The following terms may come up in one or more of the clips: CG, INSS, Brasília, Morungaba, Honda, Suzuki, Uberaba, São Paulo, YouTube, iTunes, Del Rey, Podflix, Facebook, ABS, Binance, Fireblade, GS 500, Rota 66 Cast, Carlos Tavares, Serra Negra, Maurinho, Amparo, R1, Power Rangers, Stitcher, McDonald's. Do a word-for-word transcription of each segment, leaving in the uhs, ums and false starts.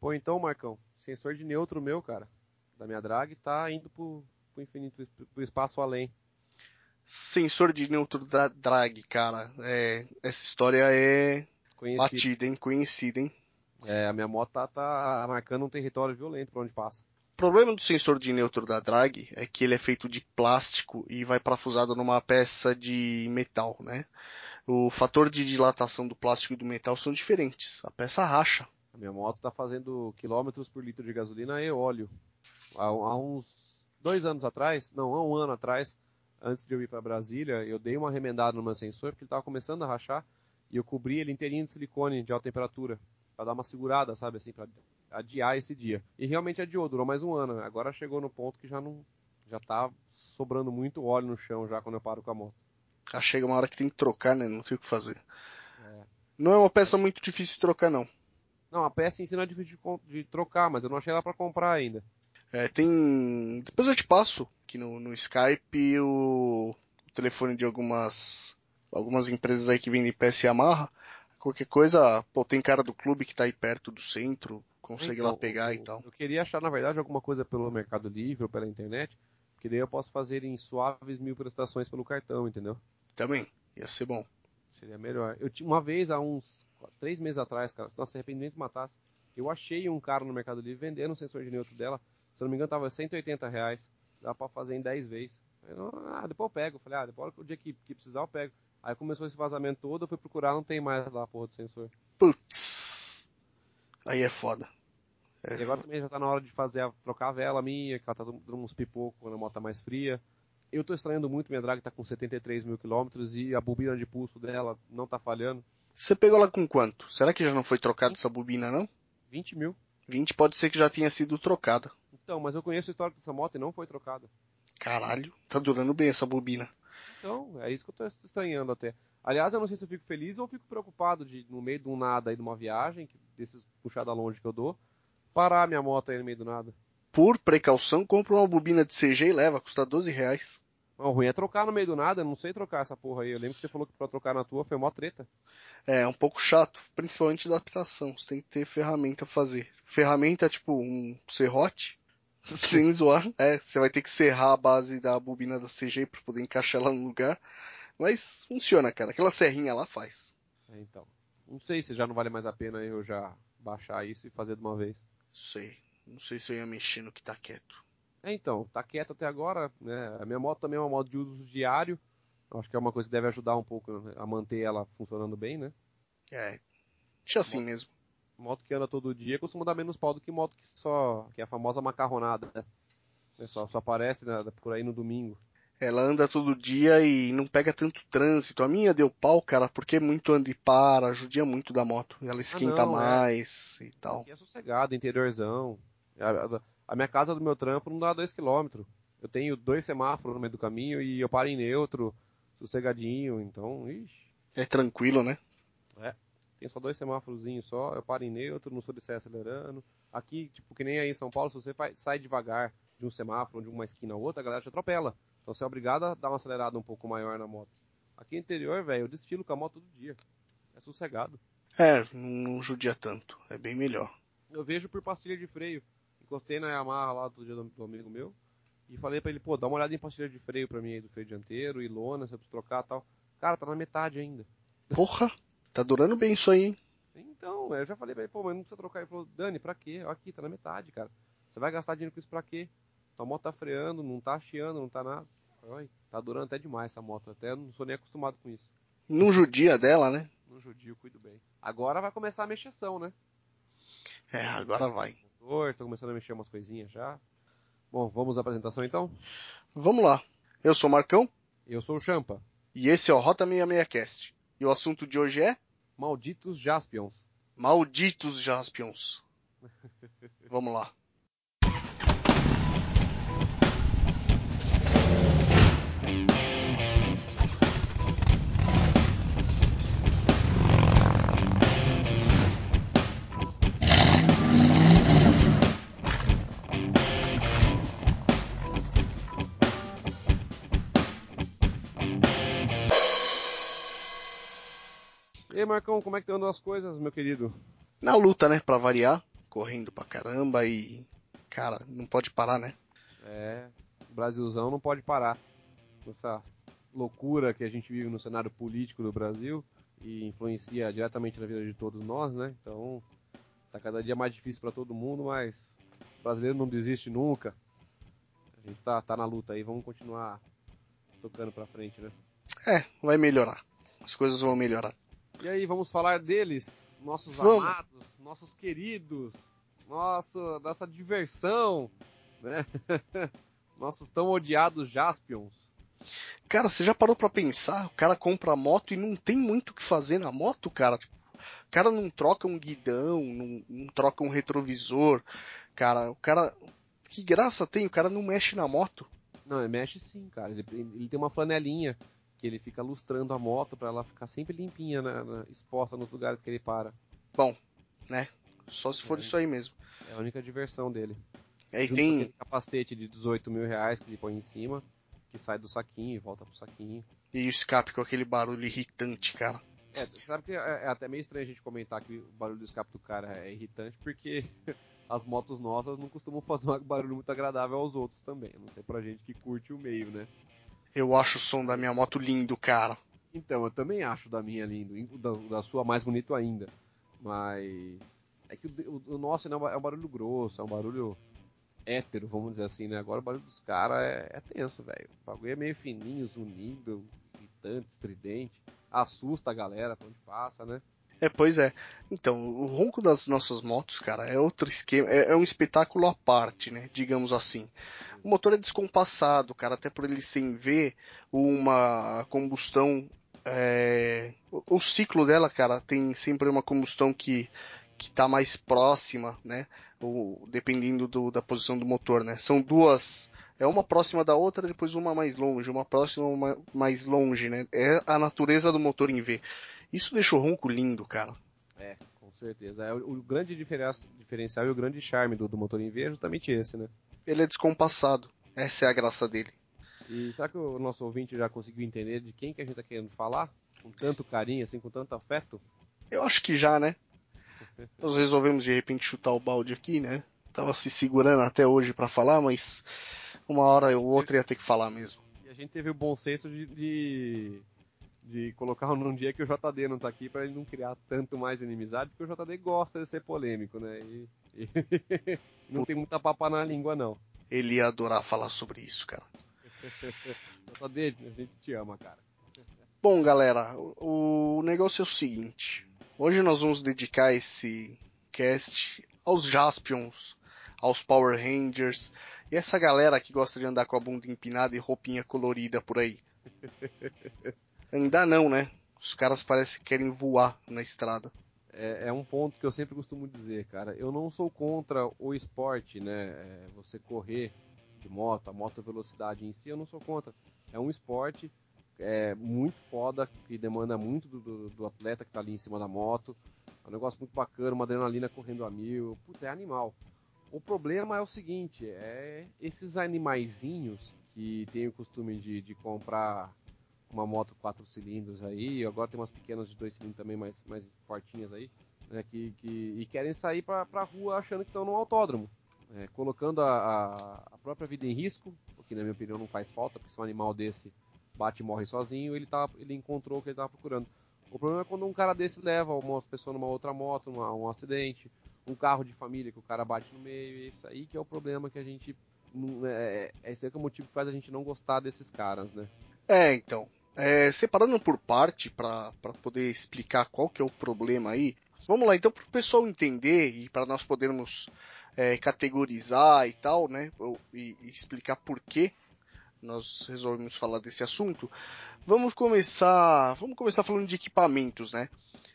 Pô, então, Marcão, sensor de neutro meu, cara, da minha drag, tá indo pro, pro infinito, pro espaço além. Sensor de neutro da drag, cara, é, essa história é conhecida. Batida, hein? Conhecida, hein? É, a minha moto tá, tá marcando um território violento pra onde passa. O problema do sensor de neutro da drag é que ele é feito de plástico e vai parafusado numa peça de metal, né? O fator de dilatação do plástico e do metal são diferentes. A peça racha. A minha moto tá fazendo quilômetros por litro de gasolina e óleo. Há, há uns dois anos atrás, não, há um ano atrás, antes de eu ir para Brasília, eu dei uma remendada no meu sensor, porque ele tava começando a rachar, e eu cobri ele inteirinho de silicone de alta temperatura, para dar uma segurada, sabe, assim, para adiar esse dia. E realmente adiou, durou mais um ano. Agora chegou no ponto que já não, já tá sobrando muito óleo no chão já quando eu paro com a moto. Ah, chega uma hora que tem que trocar, né? Não tem o que fazer. É. Não é uma peça muito difícil de trocar, não. Não, a peça em si não é difícil de trocar, mas eu não achei ela pra comprar ainda. É, tem... Depois eu te passo aqui no, no Skype o... o telefone de algumas algumas empresas aí que vendem peça Yamaha. Qualquer coisa, pô, tem cara do clube que tá aí perto do centro, consegue então, lá pegar eu, e tal. Eu queria achar, na verdade, alguma coisa pelo Mercado Livre ou pela internet, porque daí eu posso fazer em suaves mil prestações pelo cartão, entendeu? Também, ia ser bom. Seria melhor. Eu tinha uma vez, há uns três meses atrás, cara, nossa, arrependimento matasse, eu achei um cara no Mercado Livre vendendo um sensor de neutro dela, se não me engano tava cento e oitenta reais, dava pra fazer em dez vezes. Aí, ah, depois eu pego, eu falei, ah, depois o dia que, que precisar eu pego. Aí começou esse vazamento todo, eu fui procurar, não tem mais lá a porra do sensor. Putz, aí é foda. É. E agora também já tá na hora de fazer a, trocar a vela minha, que ela tá dando uns pipocos quando a moto tá mais fria. Eu tô estranhando muito, minha drag tá com setenta e três mil quilômetros e a bobina de pulso dela não tá falhando. Você pegou ela com quanto? Será que já não foi trocada essa bobina, não? vinte mil. vinte pode ser que já tenha sido trocada. Então, mas eu conheço a história dessa moto e não foi trocada. Caralho, tá durando bem essa bobina. Então, é isso que eu tô estranhando até. Aliás, eu não sei se eu fico feliz ou fico preocupado de, no meio de um nada aí, de uma viagem, desses puxada longe que eu dou, parar minha moto aí no meio do nada. Por precaução, compra uma bobina de C G e leva, custa doze reais. O ruim é trocar no meio do nada, eu não sei trocar essa porra aí. Eu lembro que você falou que pra trocar na tua foi mó treta. É, é um pouco chato, principalmente adaptação. Você tem que ter ferramenta pra fazer. Ferramenta tipo um serrote, sem zoar. É, você vai ter que serrar a base da bobina da C G pra poder encaixar ela no lugar. Mas funciona, cara. Aquela serrinha lá faz. É, então. Não sei se já não vale mais a pena eu já baixar isso e fazer de uma vez. Sei. Não sei se eu ia mexer no que tá quieto. É, então, tá quieto até agora, né? A minha moto também é uma moto de uso diário. Acho que é uma coisa que deve ajudar um pouco, né, a manter ela funcionando bem, né? É, deixa assim moto, mesmo. Moto que anda todo dia costuma dar menos pau do que moto que só... que é a famosa macarronada, né? É só, só aparece, né, por aí no domingo. Ela anda todo dia e não pega tanto trânsito. A minha deu pau, cara, porque muito anda e para, judia muito da moto. Ela esquenta ah, não, mais é. e tal. Aqui é sossegado, interiorzão. A minha casa do meu trampo não dá dois quilômetros. Eu tenho dois semáforos no meio do caminho e eu paro em neutro, sossegadinho, então... Ixi. É tranquilo, né? É. Tem só dois semáforozinhos só, eu paro em neutro, não sou de sair acelerando. Aqui, tipo, que nem aí em São Paulo, se você sai devagar de um semáforo, de uma esquina a outra, a galera te atropela. Então você é obrigado a dar uma acelerada um pouco maior na moto. Aqui no interior, velho, eu destilo com a moto todo dia. É sossegado. É, não judia tanto. É bem melhor. Eu vejo por pastilha de freio. Encostei na Yamaha lá do dia do amigo meu e falei pra ele, pô, dá uma olhada em pastilha de freio pra mim aí do freio dianteiro e lona, se eu preciso trocar e tal. Cara, tá na metade ainda. Porra, tá durando bem isso aí, hein? Então, eu já falei pra ele, pô, mas não precisa trocar. Ele falou, Dani, pra quê? Ó, aqui, tá na metade, cara. Você vai gastar dinheiro com isso pra quê? Tua moto tá freando, não tá chiando, não tá nada. Ai, tá durando até demais essa moto, até não sou nem acostumado com isso. Não judia dela, né? Não judia, eu cuido bem. Agora vai começar a mexeção, né? É, agora vai. Tô começando a mexer umas coisinhas já. Bom, vamos à apresentação então? Vamos lá. Eu sou o Marcão. Eu sou o Champa. E esse é o Rota sessenta e seis Cast. E o assunto de hoje é... Malditos Jaspions. Malditos Jaspions. Vamos lá. E aí, Marcão, como é que estão as coisas, meu querido? Na luta, né, pra variar, correndo pra caramba e, cara, não pode parar, né? É, o Brasilzão não pode parar. Essa loucura que a gente vive no cenário político do Brasil e influencia diretamente na vida de todos nós, né? Então, tá cada dia mais difícil pra todo mundo, mas o brasileiro não desiste nunca. A gente tá, tá na luta aí, vamos continuar tocando pra frente, né? É, vai melhorar. As coisas vão melhorar. E aí, vamos falar deles, nossos vamos. amados, nossos queridos, nosso, nossa diversão, né? Nossos tão odiados Jaspions. Cara, você já parou pra pensar? O cara compra moto e não tem muito o que fazer na moto, cara. Tipo, o cara não troca um guidão, não, não troca um retrovisor, cara. O cara... Que graça tem? O cara não mexe na moto. Não, ele mexe sim, cara. Ele, ele tem uma flanelinha que ele fica lustrando a moto pra ela ficar sempre limpinha, na, na, exposta nos lugares que ele para. Bom, né? Só se for é, isso aí mesmo. É a única diversão dele. Aí tem um capacete de dezoito mil reais que ele põe em cima, que sai do saquinho e volta pro saquinho. E o escape com aquele barulho irritante, cara. É, você sabe que é, é até meio estranho a gente comentar que o barulho do escape do cara é irritante, porque as motos nossas não costumam fazer um barulho muito agradável aos outros também. Não sei, pra gente que curte o meio, né? Eu acho o som da minha moto lindo, cara. Então, eu também acho da minha lindo. Da, da sua mais bonito ainda. Mas... É que o, o, o nosso né, é um barulho grosso, é um barulho hétero, vamos dizer assim, né? Agora o barulho dos caras é, é tenso, velho. O bagulho é meio fininho, zunido, irritante, estridente. Assusta a galera pra onde passa, né? É, pois é. Então, o ronco das nossas motos, cara, é outro esquema, é, é um espetáculo à parte, né? Digamos assim. O motor é descompassado, cara, até por ele sem ver uma combustão, é... o, o ciclo dela, cara, tem sempre uma combustão que que tá mais próxima, né? Ou, dependendo do, da posição do motor, né? São duas, é uma próxima da outra, depois uma mais longe, uma próxima uma mais longe, né? É a natureza do motor em V. Isso deixa o ronco lindo, cara. É, com certeza. É, o, o grande diferencial e o grande charme do, do motor em V é justamente esse, né? Ele é descompassado. Essa é a graça dele. E será que o nosso ouvinte já conseguiu entender de quem que a gente tá querendo falar? Com tanto carinho, assim, com tanto afeto? Eu acho que já, né? Nós resolvemos de repente chutar o balde aqui, né? Tava se segurando até hoje pra falar, mas uma hora ou outra ia ter que falar mesmo. E a gente teve o bom senso de... de... de colocar num dia que o J D não tá aqui pra ele não criar tanto mais inimizade, porque o J D gosta de ser polêmico, né? E, e não tem muita papa na língua, não. Ele ia adorar falar sobre isso, cara. J D, a gente te ama, cara. Bom, galera, o negócio é o seguinte. Hoje nós vamos dedicar esse cast aos Jaspions, aos Power Rangers, e essa galera que gosta de andar com a bunda empinada e roupinha colorida por aí. Ainda não, né? Os caras parecem que querem voar na estrada. É, é um ponto que eu sempre costumo dizer, cara. Eu não sou contra o esporte, né? É, você correr de moto, a moto velocidade em si, eu não sou contra. É um esporte é, muito foda, que demanda muito do, do, do atleta que tá ali em cima da moto. É um negócio muito bacana, uma adrenalina correndo a mil. Puta, é animal. O problema é o seguinte, é esses animaizinhos que tem o costume de, de comprar... uma moto quatro cilindros aí, agora tem umas pequenas de dois cilindros também, mais, mais fortinhas aí, né, que, que, e querem sair pra, pra rua achando que estão num autódromo, é, colocando a, a própria vida em risco, o que na minha opinião não faz falta, porque se um animal desse bate e morre sozinho, ele, tá, ele encontrou o que ele estava procurando. O problema é quando um cara desse leva uma pessoa numa outra moto, uma, um acidente, um carro de família que o cara bate no meio, e isso aí que é o problema que a gente... É, esse é o motivo que faz a gente não gostar desses caras, né? É, então... É, separando por parte, para poder explicar qual que é o problema aí, vamos lá, então, para o pessoal entender e para nós podermos é, categorizar e tal, né, e, e explicar por que nós resolvemos falar desse assunto, vamos começar, vamos começar falando de equipamentos, né,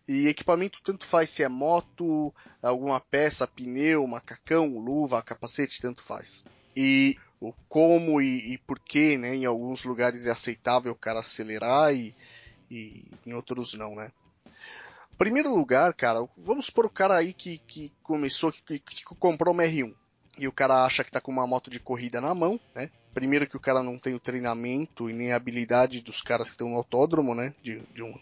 e equipamento tanto faz se é moto, alguma peça, pneu, macacão, luva, capacete, tanto faz, e... o como e, e por que, né? Em alguns lugares é aceitável o cara acelerar e, e em outros não, né? Em primeiro lugar, cara, vamos supor o cara aí que, que começou, que, que comprou uma R um e o cara acha que tá com uma moto de corrida na mão, né? Primeiro que o cara não tem o treinamento e nem a habilidade dos caras que estão no autódromo, né? De, de um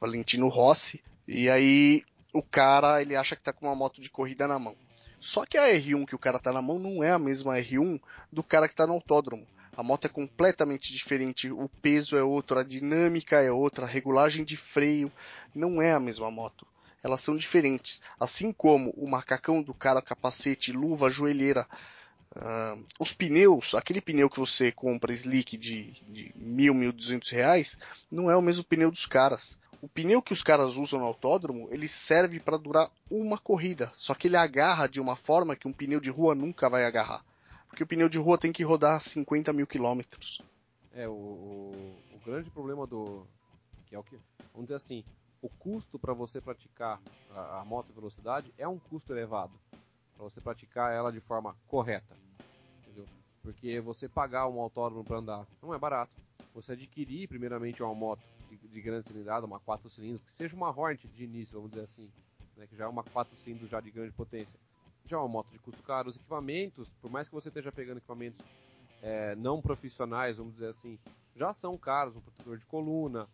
Valentino Rossi. E aí o cara, ele acha que tá com uma moto de corrida na mão. Só que a R um que o cara tá na mão não é a mesma R um do cara que tá no autódromo. A moto é completamente diferente, o peso é outro, a dinâmica é outra, a regulagem de freio não é a mesma moto. Elas são diferentes, assim como o macacão do cara, capacete, luva, joelheira, uh, os pneus, aquele pneu que você compra slick de, de mil, mil duzentos reais, não é o mesmo pneu dos caras. O pneu que os caras usam no autódromo, ele serve para durar uma corrida, só que ele agarra de uma forma que um pneu de rua nunca vai agarrar, porque o pneu de rua tem que rodar cinquenta mil quilômetros. É, o, o, o grande problema do... que é o que, vamos dizer assim, o custo para você praticar a, a moto velocidade é um custo elevado, para você praticar ela de forma correta, entendeu? Porque você pagar um autódromo para andar não é barato. Você adquirir primeiramente uma moto de, de grande cilindrada, uma quatro cilindros, que seja uma Hornet de início, vamos dizer assim, né, que já é uma quatro cilindros já de grande potência, já é uma moto de custo caro. Os equipamentos, por mais que você esteja pegando equipamentos é, não profissionais, vamos dizer assim, já são caros, um protetor de coluna,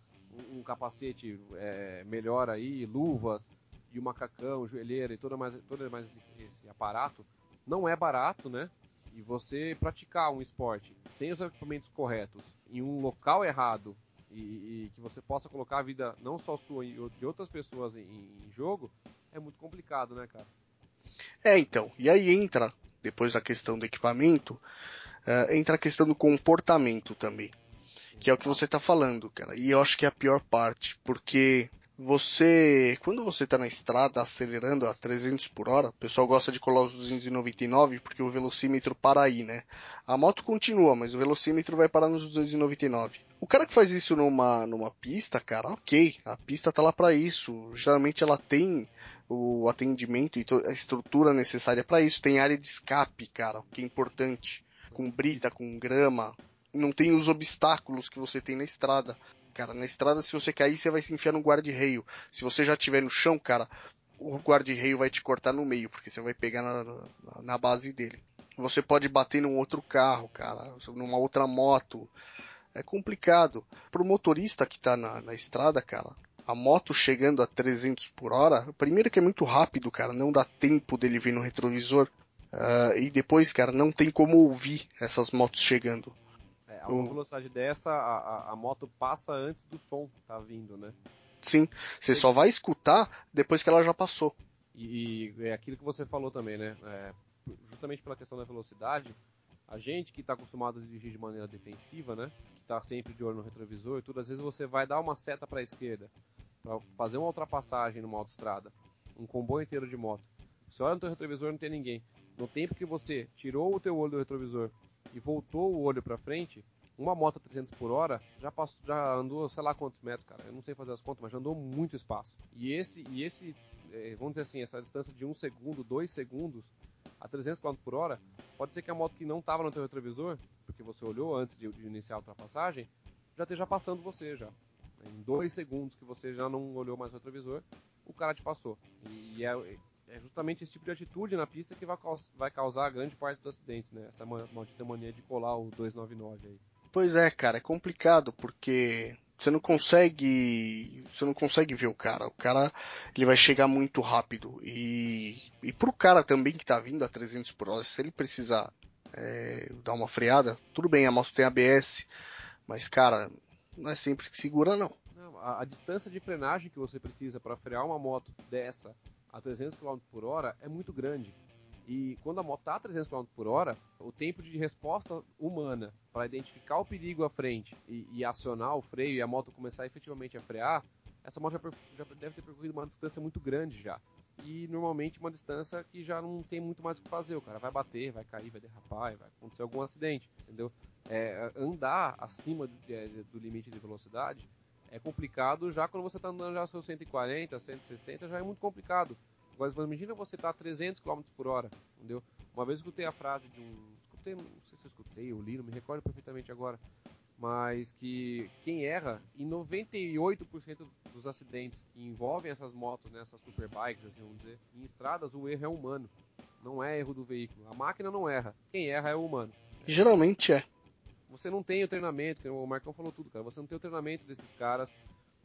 um, um capacete é, melhor aí, luvas, e o macacão, joelheira e todo mais, todo mais esse aparato, não é barato, né? E você praticar um esporte sem os equipamentos corretos, em um local errado, e, e que você possa colocar a vida não só sua e de outras pessoas em, em jogo, é muito complicado, né, cara? É, então, e aí entra, depois da questão do equipamento, uh, entra a questão do comportamento também, que é o que você está falando, cara, e eu acho que é a pior parte, porque você, quando você está na estrada acelerando a trezentos por hora, o pessoal gosta de colar os duzentos e noventa e nove porque o velocímetro para aí, né? A moto continua, mas o velocímetro vai parar nos duzentos e noventa e nove. O cara que faz isso numa, numa pista, cara, ok, a pista tá lá para isso, geralmente ela tem o atendimento e a estrutura necessária para isso, tem área de escape, cara, o que é importante, com brita, com grama, não tem os obstáculos que você tem na estrada. Cara, na estrada, se você cair, você vai se enfiar no guarda-reio. Se você já estiver no chão, cara, o guarda-reio vai te cortar no meio, porque você vai pegar na, na, na base dele. Você pode bater num outro carro, cara, numa outra moto. É complicado. Pro motorista que tá na, na estrada, cara, a moto chegando a trezentos por hora, primeiro que é muito rápido, cara, não dá tempo dele vir no retrovisor. Uh, e depois, cara, não tem como ouvir essas motos chegando. A uma velocidade dessa, a, a, a moto passa antes do som que tá vindo, né? Sim, você só vai escutar depois que ela já passou. E, e é aquilo que você falou também, né? É, justamente pela questão da velocidade, a gente que tá acostumado a dirigir de maneira defensiva, né? Que tá sempre de olho no retrovisor e tudo, às vezes você vai dar uma seta para a esquerda, para fazer uma ultrapassagem numa autoestrada, um comboio inteiro de moto. Você olha no teu retrovisor e não tem ninguém. No tempo que você tirou o teu olho do retrovisor e voltou o olho para frente, uma moto a trezentos por hora já, passou, já andou, sei lá quantos metros, cara, eu não sei fazer as contas, mas já andou muito espaço. E esse, e esse vamos dizer assim, essa distância de um segundo, dois segundos, a trezentos quilômetros por hora, pode ser que a moto que não estava no teu retrovisor, porque você olhou antes de, de iniciar a ultrapassagem, já esteja passando você já. Em dois segundos que você já não olhou mais o retrovisor, o cara te passou. E é, é justamente esse tipo de atitude na pista que vai, vai causar a grande parte dos acidentes, né? Essa maldita mania de colar o duzentos e noventa e nove aí. Pois é, cara, é complicado porque você não consegue, você não consegue ver o cara. O cara, ele vai chegar muito rápido e, e pro cara também que tá vindo a trezentos por hora, se ele precisar é, dar uma freada, tudo bem, a moto tem A B S, mas cara, não é sempre que segura não. não a, a distância de frenagem que você precisa para frear uma moto dessa a trezentos quilômetros por hora é muito grande. E quando a moto está a trezentos quilômetros por hora, o tempo de resposta humana para identificar o perigo à frente e, e acionar o freio e a moto começar efetivamente a frear, essa moto já, per, já deve ter percorrido uma distância muito grande já. E normalmente uma distância que já não tem muito mais o que fazer. O cara vai bater, vai cair, vai derrapar, vai acontecer algum acidente, entendeu? É, andar acima do, é, do limite de velocidade é complicado já quando você está andando já seus cento e quarenta, cento e sessenta, já é muito complicado. Agora, imagina você estar tá a trezentos quilômetros por hora, entendeu? Uma vez eu escutei a frase de um... Escutei, não sei se eu escutei, eu li, não me recordo perfeitamente agora. Mas que quem erra, em noventa e oito por cento dos acidentes que envolvem essas motos, né, essas superbikes, assim, vamos dizer, em estradas, o erro é humano. Não é erro do veículo. A máquina não erra. Quem erra é o humano. Geralmente é. Você não tem o treinamento, que o Marcão falou tudo, cara. Você não tem o treinamento desses caras.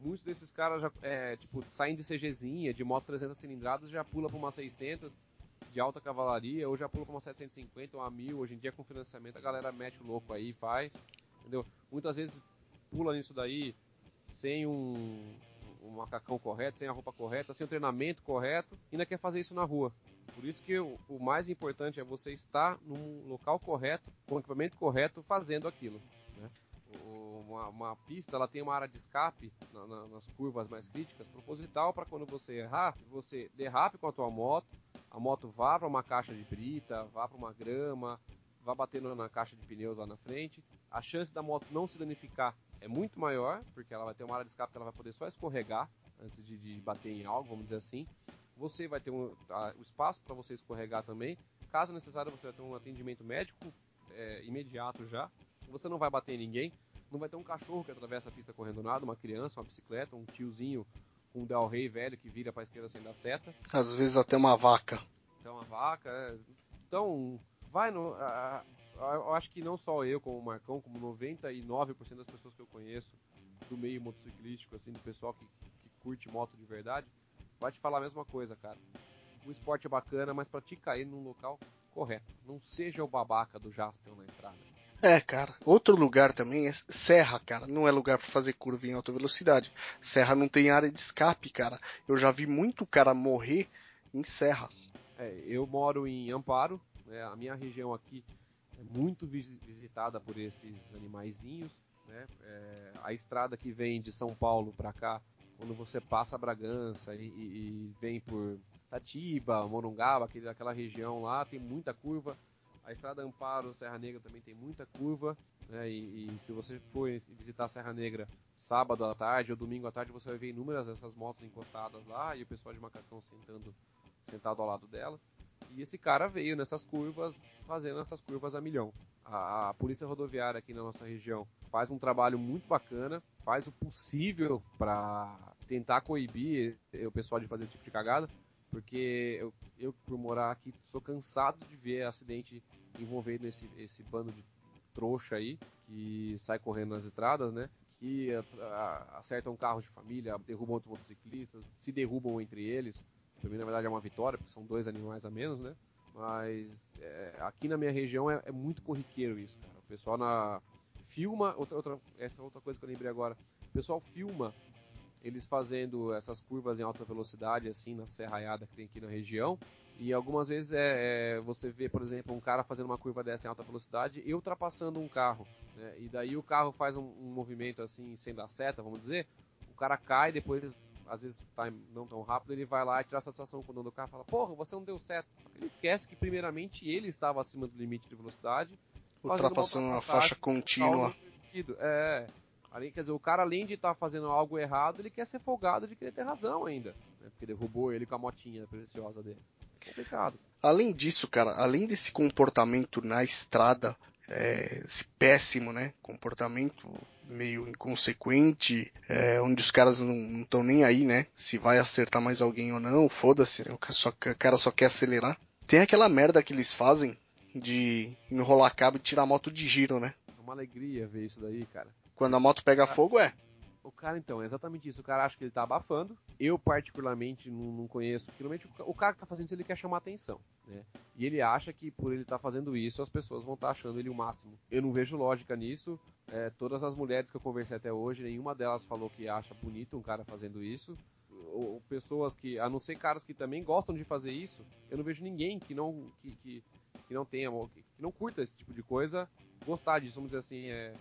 Muitos desses caras já é, tipo, saem de CGzinha, de moto trezentos cilindradas, já pula para uma seiscentos, de alta cavalaria, ou já pula com uma setecentos e cinquenta, uma mil, hoje em dia com financiamento a galera mete o louco aí e faz, entendeu? Muitas vezes pula nisso daí sem um, um macacão correto, sem a roupa correta, sem o treinamento correto, ainda quer fazer isso na rua. Por isso que o, o mais importante é você estar num local correto, com o equipamento correto, fazendo aquilo, né? Uma, uma pista, ela tem uma área de escape na, na, nas curvas mais críticas, proposital para quando você errar, você derrape com a tua moto, a moto vá para uma caixa de brita, vá para uma grama, vá batendo na caixa de pneus lá na frente. A chance da moto não se danificar é muito maior, porque ela vai ter uma área de escape que ela vai poder só escorregar antes de, de bater em algo, vamos dizer assim. Você vai ter um, a, o espaço para você escorregar também. Caso necessário, você vai ter um atendimento médico é, imediato já. Você não vai bater em ninguém. Não vai ter um cachorro que atravessa a pista correndo nada, uma criança, uma bicicleta, um tiozinho com um Del Rey velho que vira para a esquerda sem dar seta. Às vezes até uma vaca. Até uma vaca, é. Então, vai no... A, a, eu acho que não só eu, como o Marcão, como noventa e nove por cento das pessoas que eu conheço do meio motociclístico, assim, do pessoal que, que curte moto de verdade, vai te falar a mesma coisa, cara. O esporte é bacana, mas pratica ele num local correto. Não seja o babaca do Jaspion na estrada. É, cara. Outro lugar também é Serra, cara. Não é lugar pra fazer curva em alta velocidade. Serra não tem área de escape, cara. Eu já vi muito cara morrer em Serra. É, eu moro em Amparo, né? A minha região aqui é muito visitada por esses animaizinhos, né? É, a estrada que vem de São Paulo pra cá, quando você passa a Bragança e, e, e vem por Tatiba, Morungaba, aquele, aquela região lá, tem muita curva. A estrada Amparo, Serra Negra também tem muita curva, né? E, e se você for visitar Serra Negra sábado à tarde ou domingo à tarde, você vai ver inúmeras dessas motos encostadas lá e o pessoal de macacão sentando, sentado ao lado dela. E esse cara veio nessas curvas, fazendo essas curvas a milhão. A, a polícia rodoviária aqui na nossa região faz um trabalho muito bacana, faz o possível para tentar coibir o pessoal de fazer esse tipo de cagada. Porque eu, eu, por morar aqui, sou cansado de ver acidente envolvendo esse, esse bando de trouxa aí, que sai correndo nas estradas, né? Que a, a, acertam carros de família, derrubam outros motociclistas, se derrubam entre eles. Pra mim, na verdade, é uma vitória, porque são dois animais a menos, né? Mas é, aqui na minha região é, é muito corriqueiro isso, cara. O pessoal na, filma... Outra, outra, essa é outra coisa que eu lembrei agora. O pessoal filma... Eles fazendo essas curvas em alta velocidade, assim, na serraiada que tem aqui na região. E algumas vezes é, é, você vê, por exemplo, um cara fazendo uma curva dessa em alta velocidade e ultrapassando um carro, né? E daí o carro faz um, um movimento, assim, sem dar seta, vamos dizer. O cara cai, depois, às vezes, tá não tão rápido, ele vai lá e tira a satisfação com o dono do carro e fala: porra, você não deu seta. Ele esquece que, primeiramente, ele estava acima do limite de velocidade. Ultrapassando uma, uma faixa contínua. É... Quer dizer, o cara, além de estar fazendo algo errado, ele quer ser folgado de querer ter razão ainda, né? Porque derrubou ele com a motinha preciosa dele. É complicado. Além disso, cara, além desse comportamento na estrada, é, esse péssimo, né? Comportamento meio inconsequente, é, onde os caras não estão nem aí, né? Se vai acertar mais alguém ou não, foda-se, né? O, só, o cara só quer acelerar. Tem aquela merda que eles fazem de enrolar cabo e tirar a moto de giro, né? É uma alegria ver isso daí, cara. Quando a moto pega fogo, é. O cara, então, é exatamente isso. O cara acha que ele tá abafando. Eu, particularmente, não, não conheço. O cara que tá fazendo isso, ele quer chamar atenção, né? E ele acha que, por ele tá fazendo isso, as pessoas vão estar tá achando ele o máximo. Eu não vejo lógica nisso. É, todas as mulheres que eu conversei até hoje, nenhuma delas falou que acha bonito um cara fazendo isso. Ou, ou pessoas que, a não ser caras que também gostam de fazer isso, eu não vejo ninguém que não, que, que, que não tenha, que não curta esse tipo de coisa, gostar disso, vamos dizer assim, é...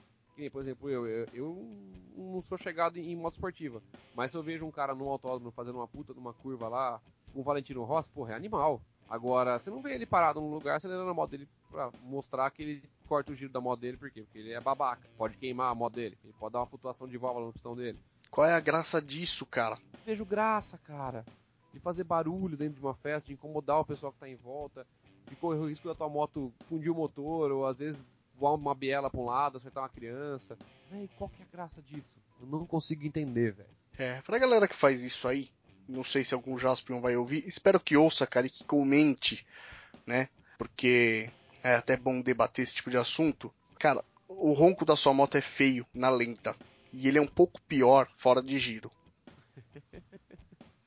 Por exemplo, eu, eu, eu não sou chegado em moto esportiva, mas se eu vejo um cara num autódromo fazendo uma puta numa curva lá, com o Valentino Rossi, porra, é animal. Agora, você não vê ele parado num lugar acelerando a moto dele pra mostrar que ele corta o giro da moto dele, por quê? Porque ele é babaca, pode queimar a moto dele, ele pode dar uma flutuação de válvula no pistão dele. Qual é a graça disso, cara? Eu vejo graça, cara, de fazer barulho dentro de uma festa, de incomodar o pessoal que tá em volta, de correr o risco da tua moto fundir o motor, ou às vezes... voar uma biela pra um lado, acertar uma criança. Véi, qual que é a graça disso? Eu não consigo entender, velho. É, pra galera que faz isso aí, não sei se algum Jaspion vai ouvir, espero que ouça, cara, e que comente, né? Porque é até bom debater esse tipo de assunto. Cara, o ronco da sua moto é feio na lenta, e ele é um pouco pior fora de giro.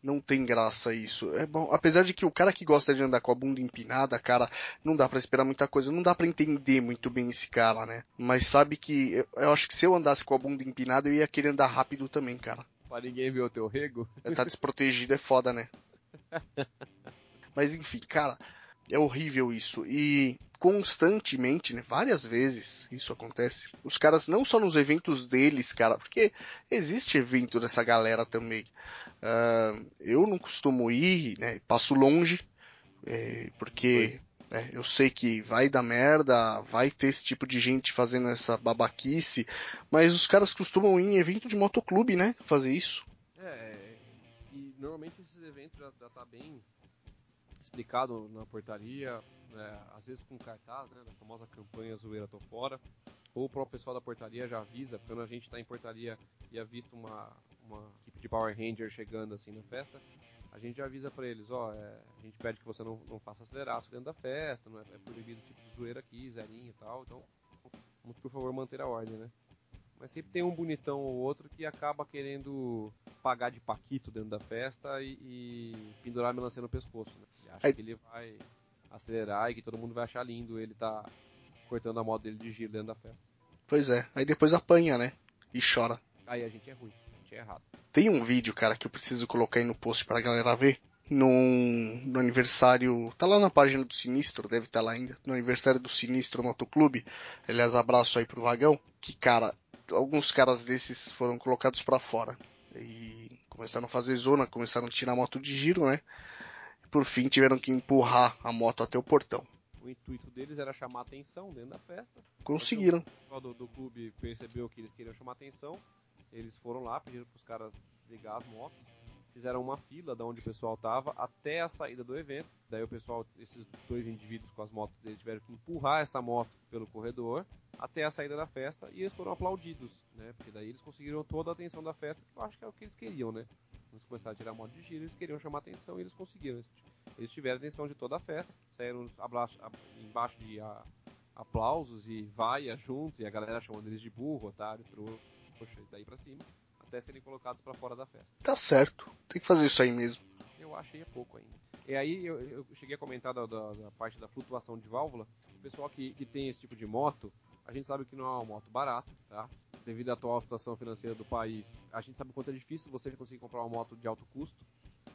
não tem graça isso. É bom, apesar de que o cara que gosta de andar com a bunda empinada, cara, não dá pra esperar muita coisa, não dá pra entender muito bem esse cara, né? Mas sabe que eu, eu acho que se eu andasse com a bunda empinada, eu ia querer andar rápido também, cara. Pra ninguém ver o teu rego? É, tá desprotegido, é foda, né? Mas enfim, cara, é horrível isso. E constantemente, né, várias vezes isso acontece. Os caras, não só nos eventos deles, cara, porque existe evento dessa galera também. Uh, eu não costumo ir, né, passo longe, é, porque é, eu sei que vai dar merda, vai ter esse tipo de gente fazendo essa babaquice, mas os caras costumam ir em evento de motoclube, né, fazer isso. É, e normalmente esses eventos já, já tá bem explicado na portaria, né, às vezes com cartaz, né, da famosa campanha Zoeira Tô Fora, ou o próprio pessoal da portaria já avisa. Quando a gente está em portaria e avista uma, uma equipe de Power Ranger chegando assim na festa, a gente já avisa para eles, ó, é, a gente pede que você não, não faça aceleraço dentro da festa, não é, é proibido o tipo de zoeira aqui, zerinho e tal, então vamos, por favor, manter a ordem, né? Mas sempre tem um bonitão ou outro que acaba querendo pagar de paquito dentro da festa e, e pendurar a melancia no pescoço, né? Ele acha Aí... que ele vai acelerar e que todo mundo vai achar lindo ele tá cortando a moto dele de giro dentro da festa. Pois é. Aí depois apanha, né? E chora. Aí a gente é ruim. A gente é errado. Tem um vídeo, cara, que eu preciso colocar aí no post pra galera ver. Num, no aniversário, tá lá na página do Sinistro, deve estar tá lá ainda. No aniversário do Sinistro Motoclube. Aliás, abraço aí pro Vagão. Que, cara... Alguns caras desses foram colocados pra fora e começaram a fazer zona, começaram a tirar a moto de giro, né? E por fim tiveram que empurrar a moto até o portão. O intuito deles era chamar atenção dentro da festa. Conseguiram. O pessoal do, do clube percebeu que eles queriam chamar atenção. Eles foram lá, pediram pros caras ligar as motos. Fizeram uma fila da onde o pessoal tava até a saída do evento. Daí o pessoal, esses dois indivíduos com as motos, eles tiveram que empurrar essa moto pelo corredor até a saída da festa, e eles foram aplaudidos, né? Porque daí eles conseguiram toda a atenção da festa, que eu acho que é o que eles queriam, né? Eles começaram a tirar a moto de giro, eles queriam chamar atenção e eles conseguiram. Eles tiveram a atenção de toda a festa, saíram abaixo, embaixo de a, aplausos e vaia junto, e a galera chamando eles de burro, otário, trouxa, daí pra cima, até serem colocados pra fora da festa. Tá certo, tem que fazer isso aí mesmo. Eu achei é pouco ainda. E aí eu, eu cheguei a comentar da, da, da parte da flutuação de válvula. O pessoal que, que tem esse tipo de moto, a gente sabe que não é uma moto barata, tá? Devido à atual situação financeira do país, a gente sabe o quanto é difícil você conseguir comprar uma moto de alto custo.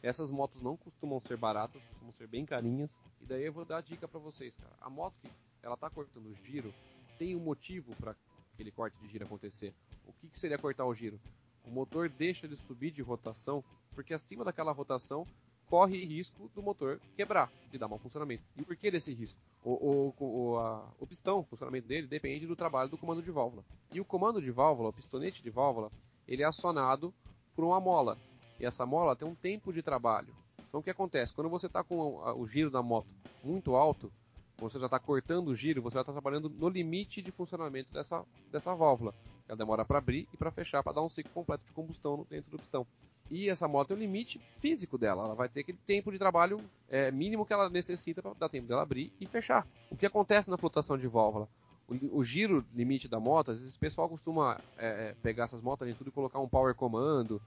Essas motos não costumam ser baratas, costumam ser bem carinhas. E daí eu vou dar a dica pra vocês, cara. A moto que ela tá cortando o giro, tem um motivo pra aquele corte de giro acontecer. O que, que seria cortar o giro? O motor deixa ele subir de rotação, porque acima daquela rotação corre risco do motor quebrar e dar mau funcionamento. E por que desse risco? O, o, o, a, o pistão, o funcionamento dele, depende do trabalho do comando de válvula. E o comando de válvula, o pistonete de válvula, ele é acionado por uma mola. E essa mola tem um tempo de trabalho. Então o que acontece? Quando você está com a, o giro da moto muito alto, você já está cortando o giro, você já está trabalhando no limite de funcionamento dessa, dessa válvula. Ela demora para abrir e para fechar, para dar um ciclo completo de combustão dentro do pistão. E essa moto tem um limite físico dela. Ela vai ter aquele tempo de trabalho é, mínimo que ela necessita para dar tempo dela abrir e fechar. O que acontece na flutuação de válvula? O, o giro limite da moto, às vezes o pessoal costuma é, pegar essas motos ali tudo e colocar um power comando,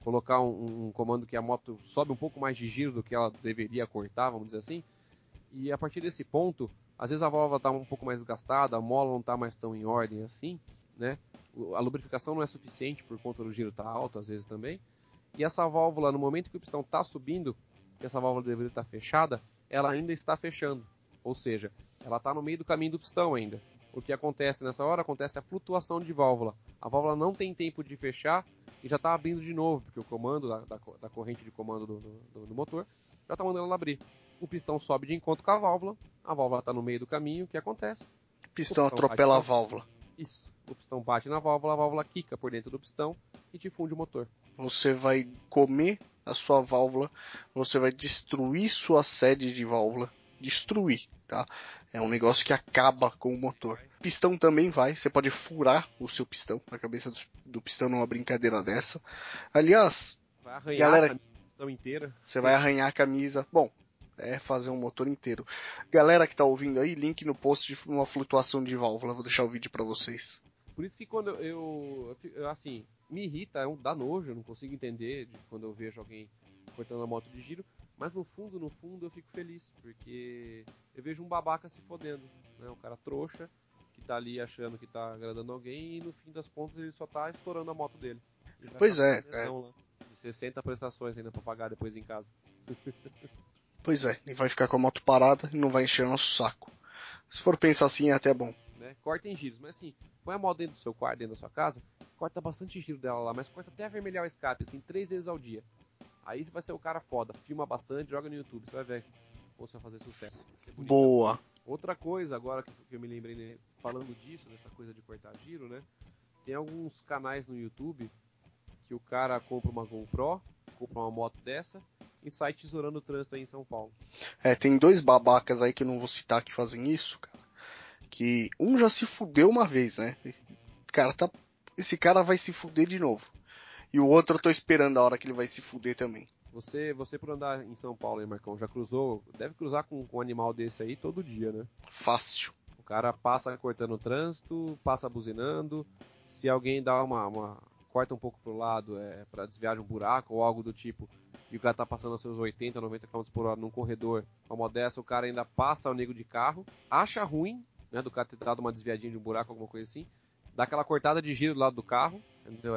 colocar um, um comando que a moto sobe um pouco mais de giro do que ela deveria cortar, vamos dizer assim. E a partir desse ponto, às vezes a válvula está um pouco mais gastada, a mola não está mais tão em ordem assim, né? A lubrificação não é suficiente por conta do giro estar alto, às vezes também. E essa válvula, no momento que o pistão está subindo, que essa válvula deveria estar fechada, ela ainda está fechando. Ou seja, ela está no meio do caminho do pistão ainda. O que acontece nessa hora? Acontece a flutuação de válvula. A válvula não tem tempo de fechar e já está abrindo de novo, porque o comando da, da, da corrente de comando do, do, do motor já está mandando ela abrir. O pistão sobe de encontro com a válvula, a válvula está no meio do caminho, o que acontece? O pistão, o pistão atropela a válvula. Isso. O pistão bate na válvula, a válvula quica por dentro do pistão e te funde o motor. Você vai comer a sua válvula, você vai destruir sua sede de válvula. Destruir, tá? É um negócio que acaba com o motor. Pistão também vai, você pode furar o seu pistão, a cabeça do, do pistão numa brincadeira dessa. Aliás, vai arranhar galera, a camisa do pistão inteira. Você vai arranhar a camisa. Bom, é fazer um motor inteiro. Galera que tá ouvindo aí, link no post de uma flutuação de válvula. Vou deixar o vídeo pra vocês. Por isso que quando eu, eu, eu assim, me irrita, é um dá nojo, eu não consigo entender de quando eu vejo alguém cortando a moto de giro, mas no fundo, no fundo eu fico feliz, porque eu vejo um babaca se fodendo, né? Um cara trouxa, que tá ali achando que tá agradando alguém e no fim das contas ele só tá estourando a moto dele. Pois é, é. Lá, de sessenta prestações ainda pra pagar depois em casa. Pois é, e vai ficar com a moto parada e não vai encher o nosso saco. Se for pensar assim é até bom. Né? Corta em giros, mas assim, põe a moto dentro do seu quarto, dentro da sua casa, corta bastante giro dela lá, mas corta até avermelhar o escape, assim, três vezes ao dia. Aí você vai ser o cara foda, filma bastante, joga no YouTube, você vai ver como você vai fazer sucesso. Vai ser bonito. Boa! Outra coisa, agora que eu me lembrei, né, falando disso, dessa coisa de cortar giro, né? Tem alguns canais no YouTube que o cara compra uma GoPro, compra uma moto dessa e sai tesourando o trânsito aí em São Paulo. É, tem dois babacas aí que eu não vou citar que fazem isso, cara. Que um já se fudeu uma vez, né? Cara, tá... esse cara vai se fuder de novo. E o outro eu tô esperando a hora que ele vai se fuder também. Você, você por andar em São Paulo, hein, Marcão, já cruzou, deve cruzar com, com um animal desse aí todo dia, né? Fácil. O cara passa cortando o trânsito, passa buzinando, se alguém dá uma, uma corta um pouco pro lado, é, pra desviar de um buraco ou algo do tipo, e o cara tá passando aos seus oitenta, noventa quilômetros por hora num corredor, uma modesta, o cara ainda passa o nego de carro, acha ruim, né, do cara ter dado uma desviadinha de um buraco, alguma coisa assim, dá aquela cortada de giro do lado do carro,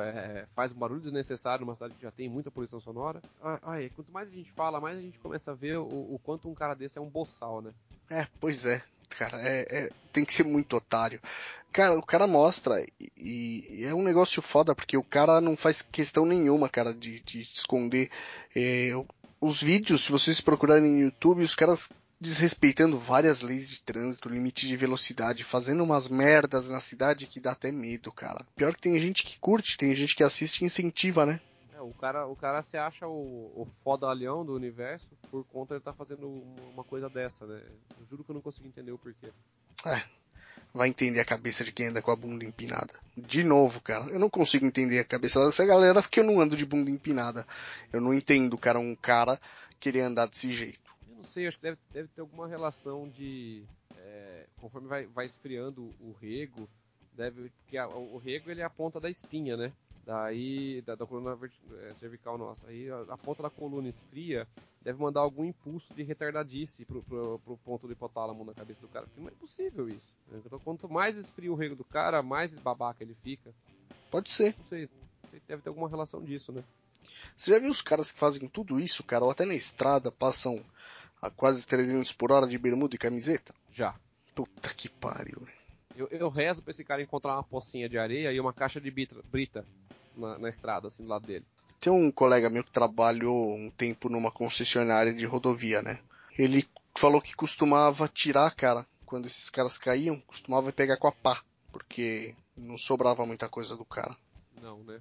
é, faz um barulho desnecessário numa cidade que já tem muita poluição sonora. Ai, quanto mais a gente fala, mais a gente começa a ver o, o quanto um cara desse é um boçal, né? É, pois é, cara, é, é, tem que ser muito otário. Cara, o cara mostra, e, e é um negócio foda, porque o cara não faz questão nenhuma, cara, de, de esconder. É, os vídeos, se vocês procurarem no YouTube, os caras desrespeitando várias leis de trânsito, limite de velocidade, fazendo umas merdas na cidade que dá até medo, cara. Pior que tem gente que curte, tem gente que assiste e incentiva, né? É, o cara, o cara se acha o, o fodalhão do universo por conta de estar tá fazendo uma coisa dessa, né? Eu juro que eu não consigo entender o porquê. É, vai entender a cabeça de quem anda com a bunda empinada. De novo, cara, eu não consigo entender a cabeça dessa galera porque eu não ando de bunda empinada. Eu não entendo, cara, um cara querer andar desse jeito. Não sei, acho que deve, deve ter alguma relação de é, conforme vai, vai esfriando o rego, deve, porque a, o rego ele é a ponta da espinha, né? Daí da, da coluna é, cervical nossa, aí a, a ponta da coluna esfria, deve mandar algum impulso de retardadice pro, pro, pro ponto do hipotálamo na cabeça do cara, porque não é possível isso. Né? Então, quanto mais esfria o rego do cara, mais babaca ele fica. Pode ser. Não sei, deve ter alguma relação disso, né? Você já viu os caras que fazem tudo isso, cara? Ou até na estrada passam a quase trezentos por hora de bermuda e camiseta? Já. Puta que pariu. Eu, eu rezo pra esse cara encontrar uma pocinha de areia e uma caixa de bitra, brita na, na estrada, assim, do lado dele. Tem um colega meu que trabalhou um tempo numa concessionária de rodovia, né? Ele falou que costumava tirar, cara, quando esses caras caíam, costumava pegar com a pá, porque não sobrava muita coisa do cara. Não, né?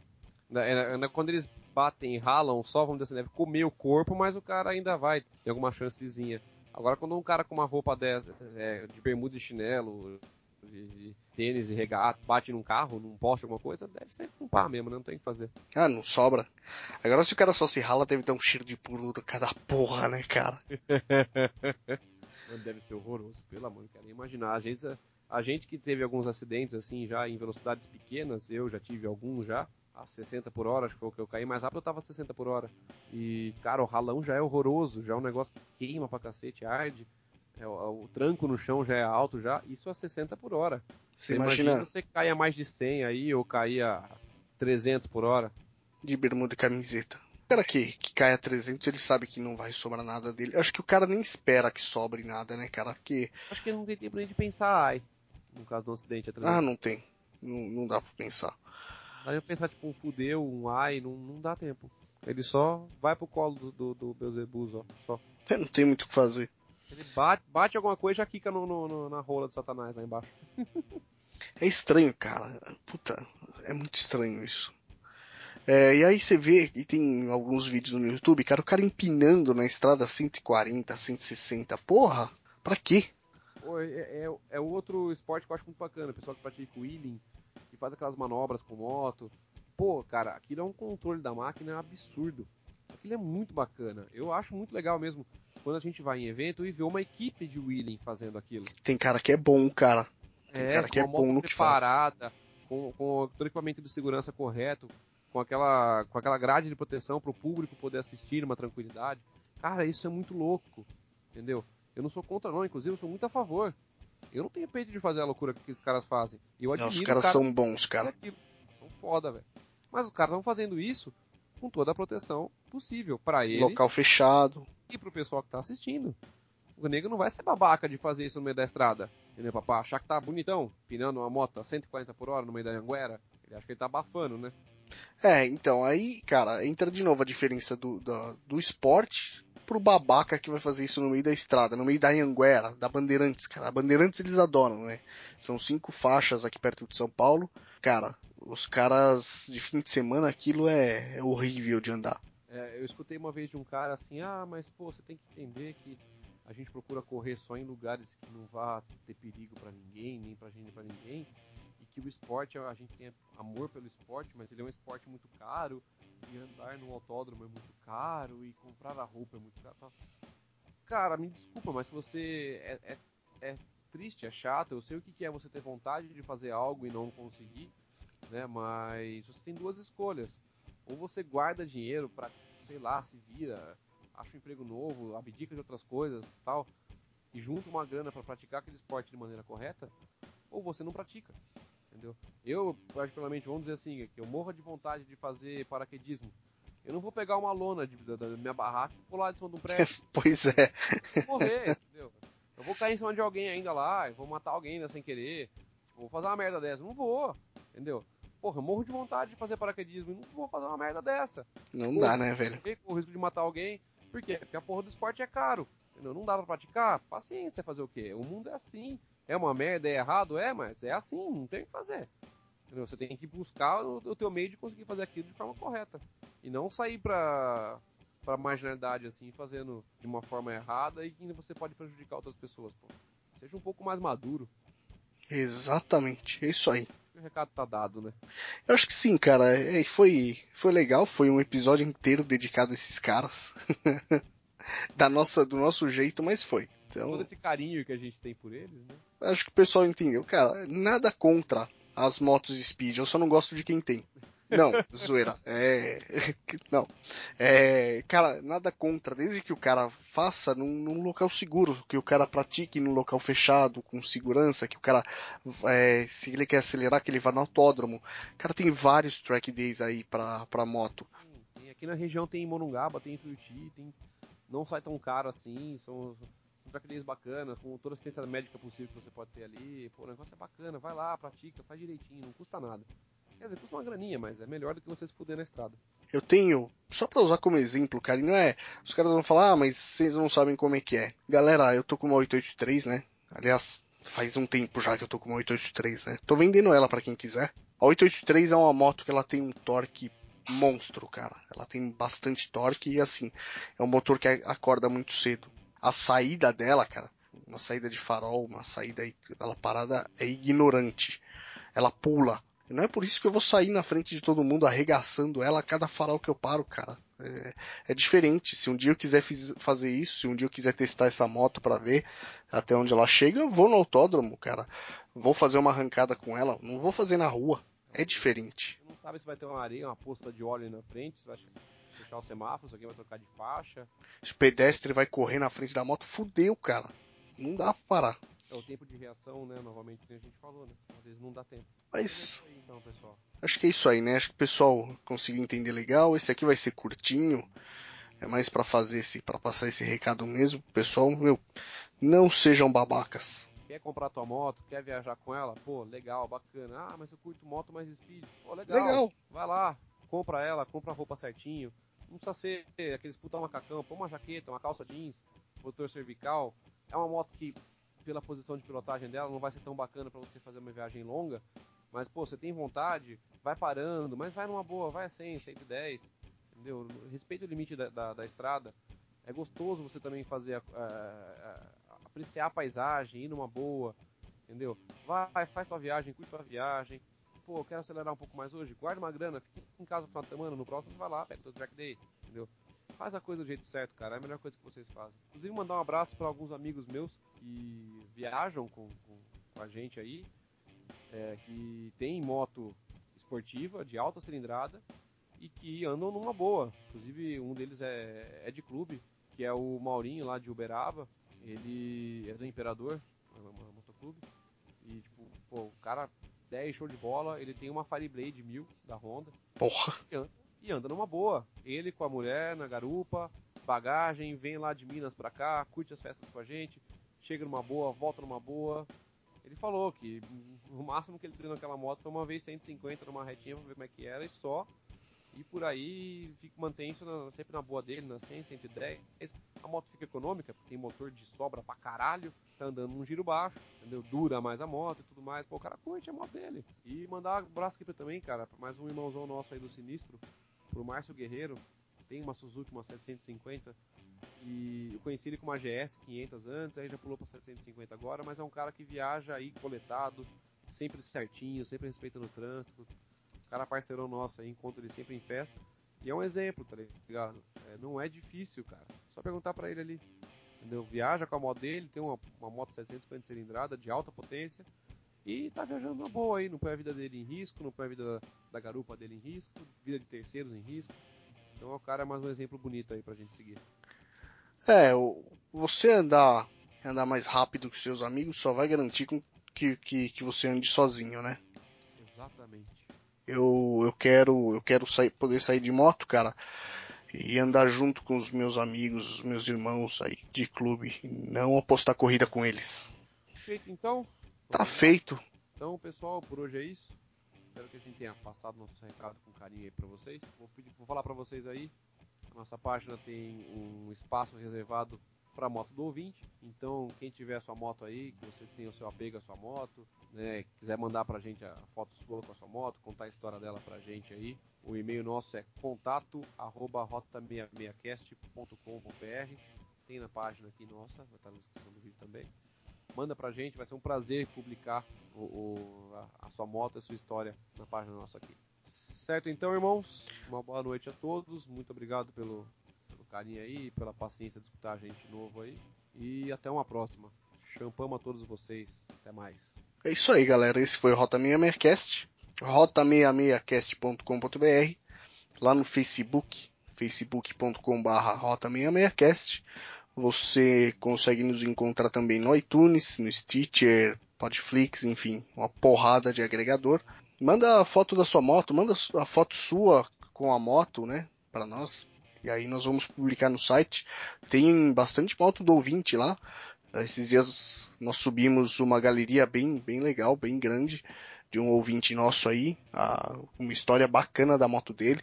Quando eles batem e ralam, só, vamos dizer assim, deve comer o corpo, mas o cara ainda vai ter alguma chancezinha. Agora, quando um cara com uma roupa dessa, é, de bermuda e chinelo, de, de tênis e regata, bate num carro, num poste, alguma coisa, deve sempre pumpar mesmo, né? Não tem o que fazer. Ah, não sobra. Agora, se o cara só se rala, deve dar um cheiro de purura, cada porra, né, cara? Mano, deve ser horroroso, pelo amor, não quero nem imaginar. A gente, a gente que teve alguns acidentes, assim, já em velocidades pequenas, eu já tive alguns já, a sessenta por hora, acho que foi o que eu caí mais rápido, eu tava a sessenta por hora. E, cara, o ralão já é horroroso, já é um negócio que queima pra cacete, arde. É, o, o tranco no chão já é alto, já. Isso a sessenta por hora. Você imagina, imagina você cair a mais de cem aí, ou cair a trezentos por hora. De bermuda e camiseta. O cara que, que cai a trezentos, ele sabe que não vai sobrar nada dele. Acho que o cara nem espera que sobre nada, né, cara? Porque... acho que não tem tempo nem de pensar, ai, no caso do acidente a trezentos. Ah, não tem. Não, não dá pra pensar. Dá pra pensar, tipo, um fudeu, um ai, não, não dá tempo. Ele só vai pro colo do, do, do Beelzebus, ó, só. Não tem muito o que fazer. Ele bate, bate alguma coisa e já quica no, no, na rola do Satanás lá embaixo. É estranho, cara. Puta, é muito estranho isso. É, e aí você vê, e tem alguns vídeos no YouTube, cara, o cara empinando na estrada cento e quarenta, cento e sessenta, porra, pra quê? Pô, é, é, é outro esporte que eu acho muito bacana, o pessoal que pratica o wheeling, que faz aquelas manobras com moto. Pô, cara, aquilo é um controle da máquina absurdo. Aquilo é muito bacana. Eu acho muito legal mesmo quando a gente vai em evento e vê uma equipe de wheeling fazendo aquilo. Tem cara que é bom, cara. Tem é, cara que é bom no que faz. Com a moto preparada, com o equipamento de segurança correto, com aquela, com aquela grade de proteção para o público poder assistir numa tranquilidade. Cara, isso é muito louco, entendeu? Eu não sou contra não, inclusive eu sou muito a favor. Eu não tenho peito de fazer a loucura que os caras fazem. Eu admiro, não, os caras cara, são bons, cara. São foda, velho. Mas os caras estão fazendo isso com toda a proteção possível para eles. Local fechado. E pro pessoal que tá assistindo. O nego não vai ser babaca de fazer isso no meio da estrada. Entendeu, papá? Achar que tá bonitão, pinando uma moto a cento e quarenta por hora no meio da Anhanguera. Ele acha que ele tá abafando, né? É, então, aí, cara, entra de novo a diferença do, do, do esporte pro babaca que vai fazer isso no meio da estrada, no meio da Anhanguera, da Bandeirantes, cara. A Bandeirantes eles adoram, né? São cinco faixas aqui perto de São Paulo. Cara, os caras de fim de semana, aquilo é, é horrível de andar. É, eu escutei uma vez de um cara assim, ah, mas pô, você tem que entender que a gente procura correr só em lugares que não vá ter perigo pra ninguém, nem pra gente, nem pra ninguém, e que o esporte, a gente tem amor pelo esporte, mas ele é um esporte muito caro, e andar no autódromo é muito caro, e comprar a roupa é muito caro, tá? Cara, me desculpa, mas se você é, é, é triste, é chato, eu sei o que é você ter vontade de fazer algo e não conseguir, né, mas você tem duas escolhas, ou você guarda dinheiro pra, sei lá, se vira, acha um emprego novo, abdica de outras coisas e tal, e junta uma grana pra praticar aquele esporte de maneira correta, ou você não pratica, entendeu? Eu, particularmente, vamos dizer assim, que eu morro de vontade de fazer paraquedismo. Eu não vou pegar uma lona de, da, da minha barraca e pular de cima de um prédio. Pois é. Eu vou morrer, entendeu? Eu vou cair em cima de alguém ainda lá, eu vou matar alguém ainda sem querer, tipo, vou fazer uma merda dessa. Eu não vou, entendeu? Porra, eu morro de vontade de fazer paraquedismo e não vou fazer uma merda dessa. Não dá, né, velho? Com o risco de matar alguém. Por quê? Porque a porra do esporte é caro, entendeu? Não dá pra praticar? Paciência, fazer o quê? O mundo é assim, é uma merda, é errado, é, mas é assim, não tem o que fazer, entendeu? Você tem que buscar o, o teu meio de conseguir fazer aquilo de forma correta, e não sair pra, pra marginalidade, assim, fazendo de uma forma errada e que você pode prejudicar outras pessoas, pô. Seja um pouco mais maduro. Exatamente, é isso aí. O recado tá dado, né? Eu acho que sim, cara. É, foi, foi legal, foi um episódio inteiro dedicado a esses caras. da nossa, do nosso jeito, mas foi. Então, todo esse carinho que a gente tem por eles, né? Acho que o pessoal entendeu. Cara, nada contra as motos speed, eu só não gosto de quem tem. Não, zoeira. É, não. É, cara, nada contra. Desde que o cara faça num, num local seguro, que o cara pratique num local fechado, com segurança, que o cara, é, se ele quer acelerar, que ele vá no autódromo. Cara, tem vários track days aí pra, pra moto. Tem, tem, aqui na região tem Morungaba, tem Ituiuti, tem... Não sai tão caro assim, são, são track days bacanas, com toda a assistência médica possível que você pode ter ali. Pô, o negócio é bacana, vai lá, pratica, faz direitinho, não custa nada. Quer dizer, custa uma graninha, mas é melhor do que você se fuder na estrada. Eu tenho, só pra usar como exemplo, cara, e não é... Os caras vão falar, ah, mas vocês não sabem como é que é. Galera, eu tô com uma oito oito três, né? Aliás, faz um tempo já que eu tô com uma oito oito três, né? Tô vendendo ela pra quem quiser. A oito oito três é uma moto que ela tem um torque monstro, cara. Ela tem bastante torque e, assim, é um motor que acorda muito cedo. A saída dela, cara, uma saída de farol, uma saída... Ela parada é ignorante. Ela pula. Não é por isso que eu vou sair na frente de todo mundo arregaçando ela a cada farol que eu paro, cara. É, é diferente. Se um dia eu quiser fiz, fazer isso, se um dia eu quiser testar essa moto pra ver até onde ela chega, eu vou no autódromo, cara. Vou fazer uma arrancada com ela. Não vou fazer na rua. É diferente. Você não sabe se vai ter uma areia, uma poça de óleo na frente, se vai fechar o semáforo, se alguém vai trocar de faixa. Se o pedestre vai correr na frente da moto, fudeu, cara. Não dá pra parar. É o tempo de reação, né? Novamente, que a gente falou, né? Às vezes não dá tempo. Mas... É aí, então, pessoal. Acho que é isso aí, né? Acho que o pessoal conseguiu entender legal. Esse aqui vai ser curtinho. É mais pra fazer esse... Pra passar esse recado mesmo. Pessoal, meu... Não sejam babacas. Quer comprar tua moto? Quer viajar com ela? Pô, legal, bacana. Ah, mas eu curto moto mais speed. Pô, legal. Legal. Vai lá, compra ela, compra a roupa certinho. Não precisa ser aqueles puta macacão. Põe uma jaqueta, uma calça jeans, protetor cervical. É uma moto que... pela posição de pilotagem dela, não vai ser tão bacana pra você fazer uma viagem longa, mas pô, você tem vontade, vai parando, mas vai numa boa, vai a cem, cento e dez, entendeu? Respeita o limite da, da, da estrada. É gostoso você também fazer a, a, a, apreciar a paisagem, ir numa boa, entendeu? Vai, faz tua viagem, curte tua viagem. Pô, eu quero acelerar um pouco mais hoje, guarda uma grana, fica em casa no final de semana, no próximo vai lá, pega o teu track day, entendeu? Faz a coisa do jeito certo, cara. É a melhor coisa que vocês fazem. Inclusive, mandar um abraço para alguns amigos meus que viajam com, com, com a gente aí, é, que tem moto esportiva de alta cilindrada e que andam numa boa. Inclusive, um deles é, é de clube, que é o Maurinho lá de Uberaba. Ele é do Imperador, é um motoclube. E, tipo, pô, o cara dez show de bola, ele tem uma Fireblade mil da Honda. Porra! E anda, e anda numa boa. Ele com a mulher na garupa, bagagem, vem lá de Minas pra cá, curte as festas com a gente, chega numa boa, volta numa boa. Ele falou que o máximo que ele deu naquela moto foi uma vez cento e cinquenta numa retinha pra ver como é que era e só. E por aí fica, mantém isso na, sempre na boa dele, na cem, cento e dez. A moto fica econômica, porque tem motor de sobra pra caralho, tá andando num giro baixo, entendeu? Dura mais a moto e tudo mais. Pô, o cara curte a moto dele. E mandar um abraço aqui pra também, cara, pra mais um irmãozão nosso aí do Sinistro, pro Márcio Guerreiro. Tem uma Suzuki, uma setecentos e cinquenta, e eu conheci ele com uma G S quinhentos antes, aí já pulou pra setecentos e cinquenta agora, mas é um cara que viaja aí coletado, sempre certinho, sempre respeitando o trânsito. Cara parceirão nosso aí, encontro ele sempre em festa. E é um exemplo, tá ligado? É, não é difícil, cara. Só perguntar pra ele ali. Entendeu? Viaja com a moto dele, tem uma, uma moto setecentos e cinquenta cilindrada, de alta potência. E tá viajando na boa aí. Não põe a vida dele em risco, não põe a vida da, da garupa dele em risco, vida de terceiros em risco. Então o cara é mais um exemplo bonito aí pra gente seguir. É, você andar, andar mais rápido que seus amigos só vai garantir que, que, que você ande sozinho, né? Exatamente. Eu, eu quero, eu quero sair, poder sair de moto, cara, e andar junto com os meus amigos, os meus irmãos aí de clube, e não apostar corrida com eles. Feito então? Tá feito. Então, pessoal, por hoje é isso. Espero que a gente tenha passado nosso recado com carinho aí pra vocês. Vou, pedir, vou falar pra vocês aí, nossa página tem um espaço reservado pra moto do ouvinte. Então, quem tiver a sua moto aí, que você tenha o seu apego à sua moto, né, quiser mandar pra gente a foto sua com a sua moto, contar a história dela pra gente aí, o e-mail nosso é contato arroba rota sessenta e seis cast ponto com ponto br. Tem na página aqui nossa, vai estar na descrição do vídeo também. Manda pra gente, vai ser um prazer publicar o, o, a, a sua moto, a sua história na página nossa aqui. Certo então, irmãos? Uma boa noite a todos, muito obrigado pelo, pelo carinho aí, pela paciência de escutar a gente de novo aí, e até uma próxima. Champamos a todos vocês, até mais. É isso aí, galera. Esse foi o Rota sessenta e seis Cast, rota sessenta e seis cast ponto com ponto br, lá no Facebook, facebook ponto com barra rota sessenta e seis cast. Você consegue nos encontrar também no iTunes, no Stitcher, Podflix, enfim, uma porrada de agregador. Manda a foto da sua moto, manda a foto sua com a moto, né, para nós. E aí nós vamos publicar no site. Tem bastante moto do ouvinte lá. Esses dias nós subimos uma galeria bem, bem legal, bem grande, de um ouvinte nosso aí, a, uma história bacana da moto dele.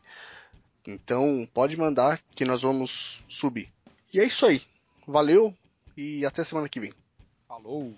Então pode mandar que nós vamos subir. E é isso aí. Valeu e até semana que vem. Falou!